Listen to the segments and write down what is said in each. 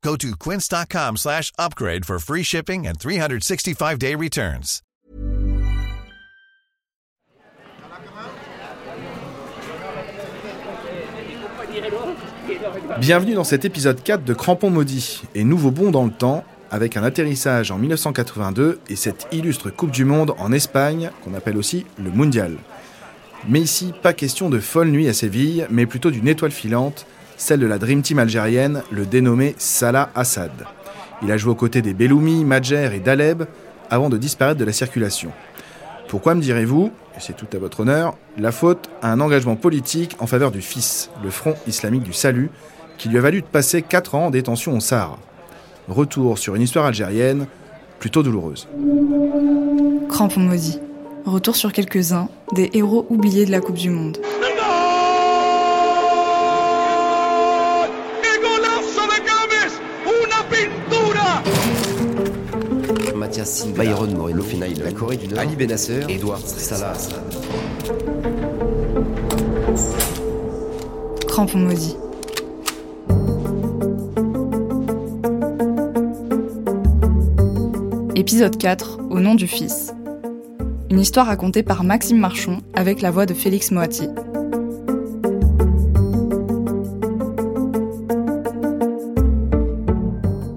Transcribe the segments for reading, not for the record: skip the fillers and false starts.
Go to quince.com/upgrade for free shipping and 365-day returns. Bienvenue dans cet épisode 4 de Crampons Maudits et nouveau bond dans le temps avec un atterrissage en 1982 et cette illustre Coupe du Monde en Espagne qu'on appelle aussi le Mondial. Mais ici, pas question de folle nuit à Séville, mais plutôt d'une étoile filante, celle de la Dream Team algérienne, le dénommé Salah Assad. Il a joué aux côtés des Belloumi, Madjer et Daleb avant de disparaître de la circulation. Pourquoi, me direz-vous, et c'est tout à votre honneur, la faute à un engagement politique en faveur du FIS, le Front Islamique du Salut, qui lui a valu de passer 4 ans en détention au Sahara. Retour sur une histoire algérienne plutôt douloureuse. Crampons maudits. Retour sur quelques-uns des héros oubliés de la Coupe du Monde. Byron Moreno, la Corée du Nord, Ali Benasseur, Edouard Salah Assad. Crampons maudits. Épisode 4, au nom du FIS. Une histoire racontée par Maxime Marchon avec la voix de Félix Moati.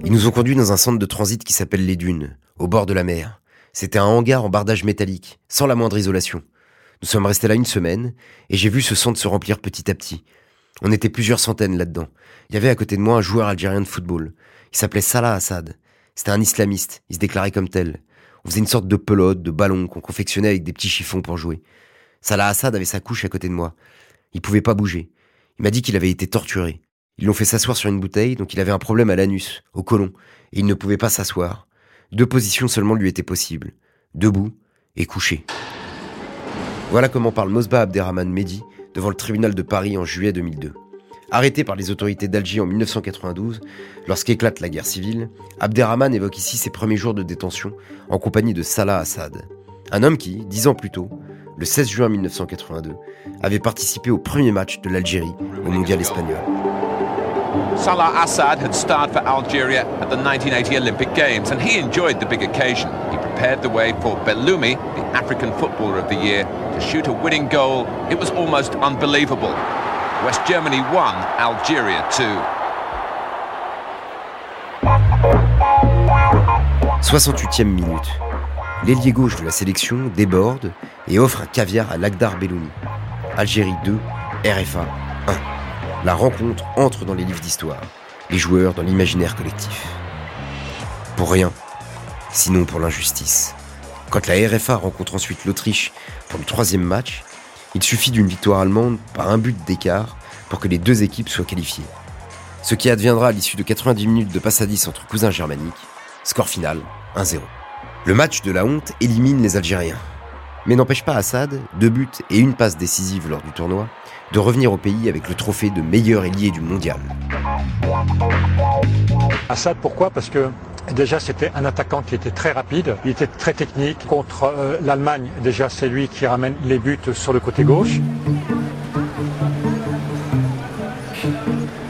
Ils nous ont conduits dans un centre de transit qui s'appelle Les Dunes, au bord de la mer. C'était un hangar en bardage métallique, sans la moindre isolation. Nous sommes restés là une semaine, et j'ai vu ce centre se remplir petit à petit. On était plusieurs centaines là-dedans. Il y avait à côté de moi un joueur algérien de football. Il s'appelait Salah Assad. C'était un islamiste, il se déclarait comme tel. On faisait une sorte de pelote, de ballon, qu'on confectionnait avec des petits chiffons pour jouer. Salah Assad avait sa couche à côté de moi. Il pouvait pas bouger. Il m'a dit qu'il avait été torturé. Ils l'ont fait s'asseoir sur une bouteille, donc il avait un problème à l'anus, au côlon, et il ne pouvait pas s'asseoir. 2 positions seulement lui étaient possibles, debout et couché. Voilà comment parle Mosbah Abderrahman Mehdi devant le tribunal de Paris en juillet 2002. Arrêté par les autorités d'Alger en 1992, lorsqu'éclate la guerre civile, Abderrahman évoque ici ses premiers jours de détention en compagnie de Salah Assad, un homme qui, 10 ans plus tôt, le 16 juin 1982, avait participé au premier match de l'Algérie au Mondial espagnol. Salah Assad had starred for Algeria at the 1980 Olympic Games, and he enjoyed the big occasion. He prepared the way for Belloumi, the African Footballer of the Year, to shoot a winning goal. It was almost unbelievable. West Germany won, Algeria too. 68e minute. L'ailier gauche de la sélection déborde et offre un caviar à Lakhdar Belloumi. Algérie 2, RFA 1. La rencontre entre dans les livres d'histoire, les joueurs dans l'imaginaire collectif. Pour rien, sinon pour l'injustice. Quand la RFA rencontre ensuite l'Autriche pour le 3e match, il suffit d'une victoire allemande par un but d'écart pour que les 2 équipes soient qualifiées. Ce qui adviendra à l'issue de 90 minutes de passe à 10 entre cousins germaniques, score final 1-0. Le match de la honte élimine les Algériens. Mais n'empêche pas Assad, 2 buts et une passe décisive lors du tournoi, de revenir au pays avec le trophée de meilleur ailier du mondial. Assad, pourquoi ? Parce que déjà c'était un attaquant qui était très rapide, il était très technique. Contre l'Allemagne, déjà c'est lui qui ramène les buts sur le côté gauche.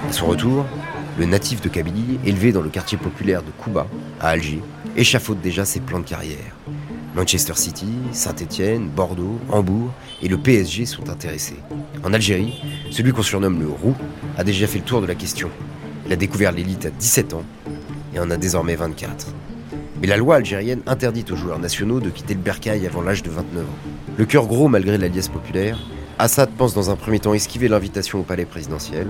À son retour, le natif de Kabylie, élevé dans le quartier populaire de Kouba, à Alger, échafaude déjà ses plans de carrière. Manchester City, Saint-Étienne, Bordeaux, Hambourg et le PSG sont intéressés. En Algérie, celui qu'on surnomme le Roux a déjà fait le tour de la question. Il a découvert l'élite à 17 ans et en a désormais 24. Mais la loi algérienne interdit aux joueurs nationaux de quitter le bercail avant l'âge de 29 ans. Le cœur gros malgré la liesse populaire, Assad pense dans un premier temps esquiver l'invitation au palais présidentiel,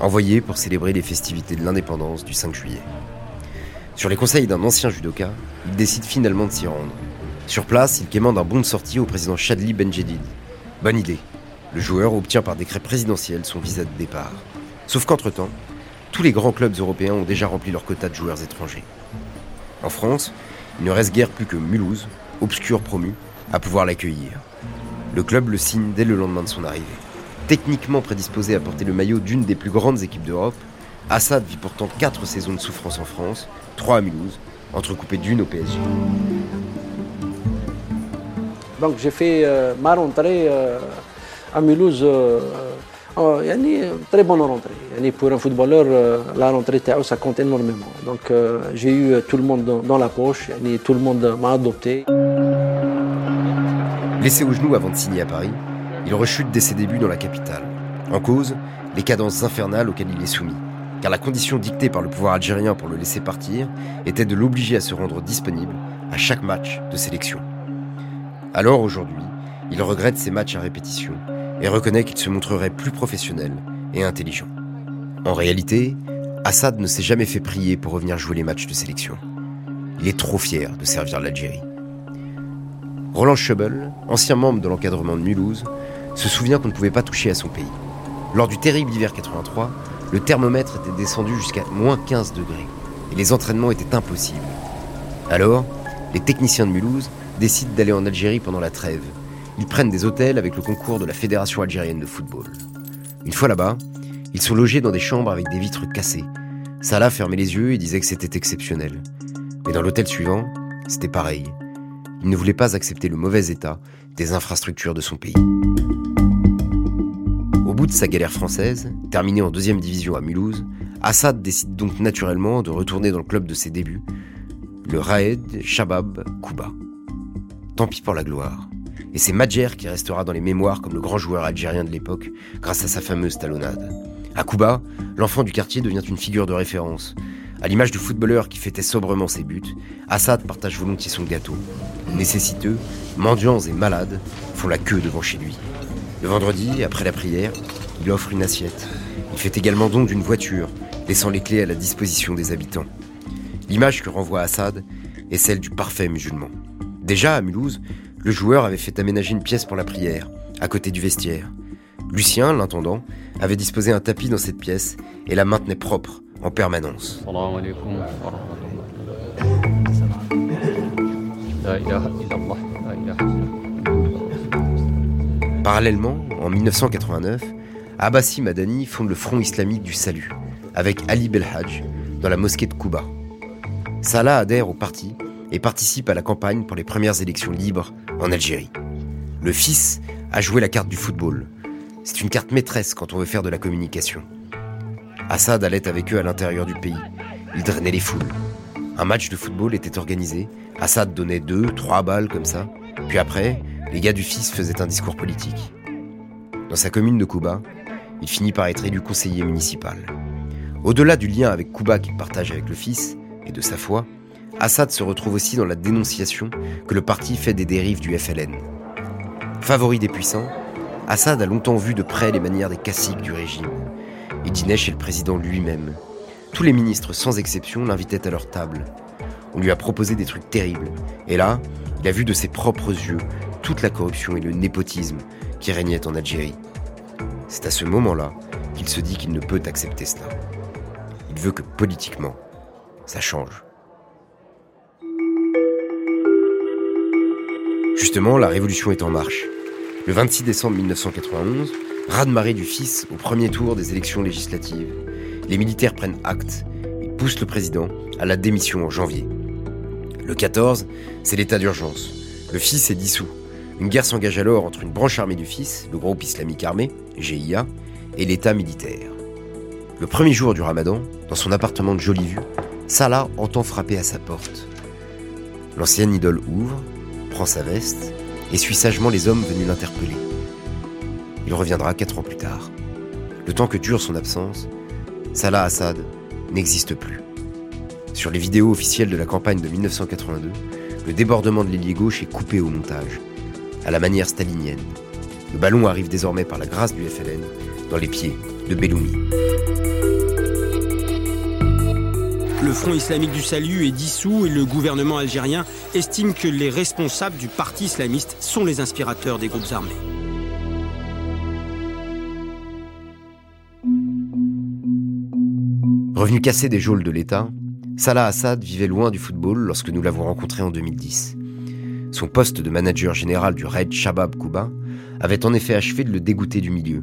envoyée pour célébrer les festivités de l'indépendance du 5 juillet. Sur les conseils d'un ancien judoka, il décide finalement de s'y rendre. Sur place, il quémande un bon de sortie au président Chadli Benjedid. Bonne idée. Le joueur obtient par décret présidentiel son visa de départ. Sauf qu'entre-temps, tous les grands clubs européens ont déjà rempli leur quota de joueurs étrangers. En France, il ne reste guère plus que Mulhouse, obscur promu, à pouvoir l'accueillir. Le club le signe dès le lendemain de son arrivée. Techniquement prédisposé à porter le maillot d'une des plus grandes équipes d'Europe, Assad vit pourtant 4 saisons de souffrance en France, 3 à Mulhouse, entrecoupées d'une au PSG. Donc j'ai fait ma rentrée à Mulhouse, très bonne rentrée. Pour un footballeur, la rentrée, ça compte énormément. Donc j'ai eu tout le monde dans la poche, tout le monde m'a adopté. Blessé au genou avant de signer à Paris, il rechute dès ses débuts dans la capitale. En cause, les cadences infernales auxquelles il est soumis. Car la condition dictée par le pouvoir algérien pour le laisser partir était de l'obliger à se rendre disponible à chaque match de sélection. Alors aujourd'hui, il regrette ses matchs à répétition et reconnaît qu'il se montrerait plus professionnel et intelligent. En réalité, Assad ne s'est jamais fait prier pour revenir jouer les matchs de sélection. Il est trop fier de servir l'Algérie. Roland Schubel, ancien membre de l'encadrement de Mulhouse, se souvient qu'on ne pouvait pas toucher à son pays. Lors du terrible hiver 83, le thermomètre était descendu jusqu'à -15 degrés et les entraînements étaient impossibles. Alors, les techniciens de Mulhouse décident d'aller en Algérie pendant la trêve. Ils prennent des hôtels avec le concours de la Fédération algérienne de football. Une fois là-bas, ils sont logés dans des chambres avec des vitres cassées. Salah fermait les yeux et disait que c'était exceptionnel. Mais dans l'hôtel suivant, c'était pareil. Il ne voulait pas accepter le mauvais état des infrastructures de son pays. Au bout de sa galère française, terminée en 2e division à Mulhouse, Assad décide donc naturellement de retourner dans le club de ses débuts, le Raed Chabab Kouba. Tant pis pour la gloire. Et c'est Madjer qui restera dans les mémoires comme le grand joueur algérien de l'époque grâce à sa fameuse talonnade. À Kouba, l'enfant du quartier devient une figure de référence. À l'image du footballeur qui fêtait sobrement ses buts, Assad partage volontiers son gâteau. Nécessiteux, mendiants et malades font la queue devant chez lui. Le vendredi, après la prière, il offre une assiette. Il fait également don d'une voiture, laissant les clés à la disposition des habitants. L'image que renvoie Assad est celle du parfait musulman. Déjà, à Mulhouse, le joueur avait fait aménager une pièce pour la prière, à côté du vestiaire. Lucien, l'intendant, avait disposé un tapis dans cette pièce et la maintenait propre, en permanence. Parallèlement, en 1989, Abbasi Madani fonde le Front Islamique du Salut, avec Ali Belhaj, dans la mosquée de Kouba. Salah adhère au parti et participe à la campagne pour les premières élections libres en Algérie. Le FIS a joué la carte du football. C'est une carte maîtresse quand on veut faire de la communication. Assad allait avec eux à l'intérieur du pays. Il drainait les foules. Un match de football était organisé. Assad donnait 2-3 balles comme ça. Puis après, les gars du FIS faisaient un discours politique. Dans sa commune de Kouba, il finit par être élu conseiller municipal. Au-delà du lien avec Kouba qu'il partage avec le FIS et de sa foi, Assad se retrouve aussi dans la dénonciation que le parti fait des dérives du FLN. Favori des puissants, Assad a longtemps vu de près les manières des caciques du régime. Il dînait chez le président lui-même. Tous les ministres, sans exception, l'invitaient à leur table. On lui a proposé des trucs terribles. Et là, il a vu de ses propres yeux toute la corruption et le népotisme qui régnaient en Algérie. C'est à ce moment-là qu'il se dit qu'il ne peut accepter cela. Il veut que, politiquement, ça change. Justement, la révolution est en marche. Le 26 décembre 1991, raz-de-marée du FIS au premier tour des élections législatives. Les militaires prennent acte et poussent le président à la démission en janvier. Le 14, c'est l'état d'urgence. Le FIS est dissous. Une guerre s'engage alors entre une branche armée du FIS, le groupe islamique armé, GIA, et l'état militaire. Le premier jour du ramadan, dans son appartement de Jolivu, Salah entend frapper à sa porte. L'ancienne idole ouvre, prend sa veste et suit sagement les hommes venus l'interpeller. Il reviendra 4 ans plus tard. Le temps que dure son absence, Salah Assad n'existe plus. Sur les vidéos officielles de la campagne de 1982, le débordement de l'ailier gauche est coupé au montage, à la manière stalinienne. Le ballon arrive désormais par la grâce du FLN dans les pieds de Belloumi. Le Front islamique du Salut est dissous et le gouvernement algérien estime que les responsables du parti islamiste sont les inspirateurs des groupes armés. Revenu cassé des geôles de l'État, Salah Assad vivait loin du football lorsque nous l'avons rencontré en 2010. Son poste de manager général du Raed Chabab Kouba avait en effet achevé de le dégoûter du milieu.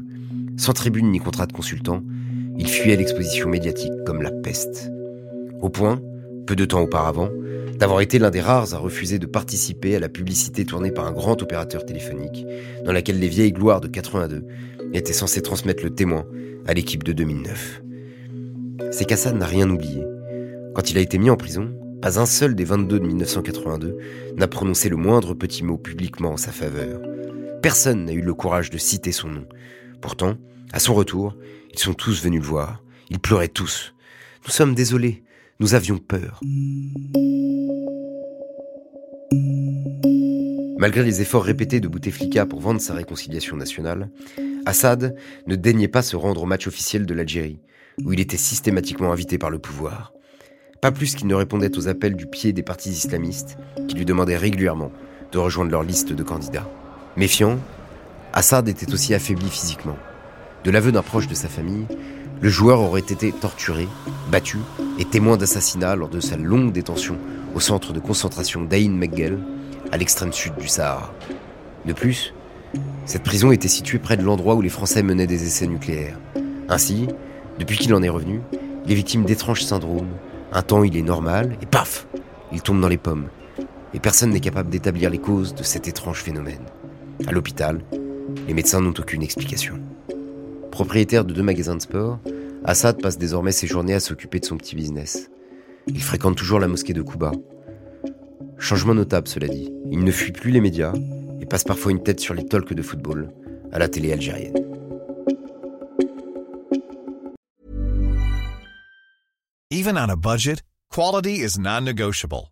Sans tribune ni contrat de consultant, il fuyait l'exposition médiatique comme la peste. Au point, peu de temps auparavant, d'avoir été l'un des rares à refuser de participer à la publicité tournée par un grand opérateur téléphonique, dans laquelle les vieilles gloires de 82 étaient censées transmettre le témoin à l'équipe de 2009. C'est qu'Assad n'a rien oublié. Quand il a été mis en prison, pas un seul des 22 de 1982 n'a prononcé le moindre petit mot publiquement en sa faveur. Personne n'a eu le courage de citer son nom. Pourtant, à son retour, ils sont tous venus le voir. Ils pleuraient tous. « Nous sommes désolés. Nous avions peur. » Malgré les efforts répétés de Bouteflika pour vendre sa réconciliation nationale, Assad ne daignait pas se rendre au match officiel de l'Algérie, où il était systématiquement invité par le pouvoir. Pas plus qu'il ne répondait aux appels du pied des partis islamistes, qui lui demandaient régulièrement de rejoindre leur liste de candidats. Méfiant, Assad était aussi affaibli physiquement. De l'aveu d'un proche de sa famille, le joueur aurait été torturé, battu et témoin d'assassinat lors de sa longue détention au centre de concentration d'Aïn Meggel, à l'extrême sud du Sahara. De plus, cette prison était située près de l'endroit où les Français menaient des essais nucléaires. Ainsi, depuis qu'il en est revenu, il est victime d'étranges syndromes. Un temps, il est normal, et paf, il tombe dans les pommes. Et personne n'est capable d'établir les causes de cet étrange phénomène. À l'hôpital, les médecins n'ont aucune explication. Propriétaire de 2 magasins de sport, Assad passe désormais ses journées à s'occuper de son petit business. Il fréquente toujours la mosquée de Kouba. Changement notable, cela dit. Il ne fuit plus les médias et passe parfois une tête sur les talks de football à la télé algérienne. Even on a budget, quality is non-negotiable.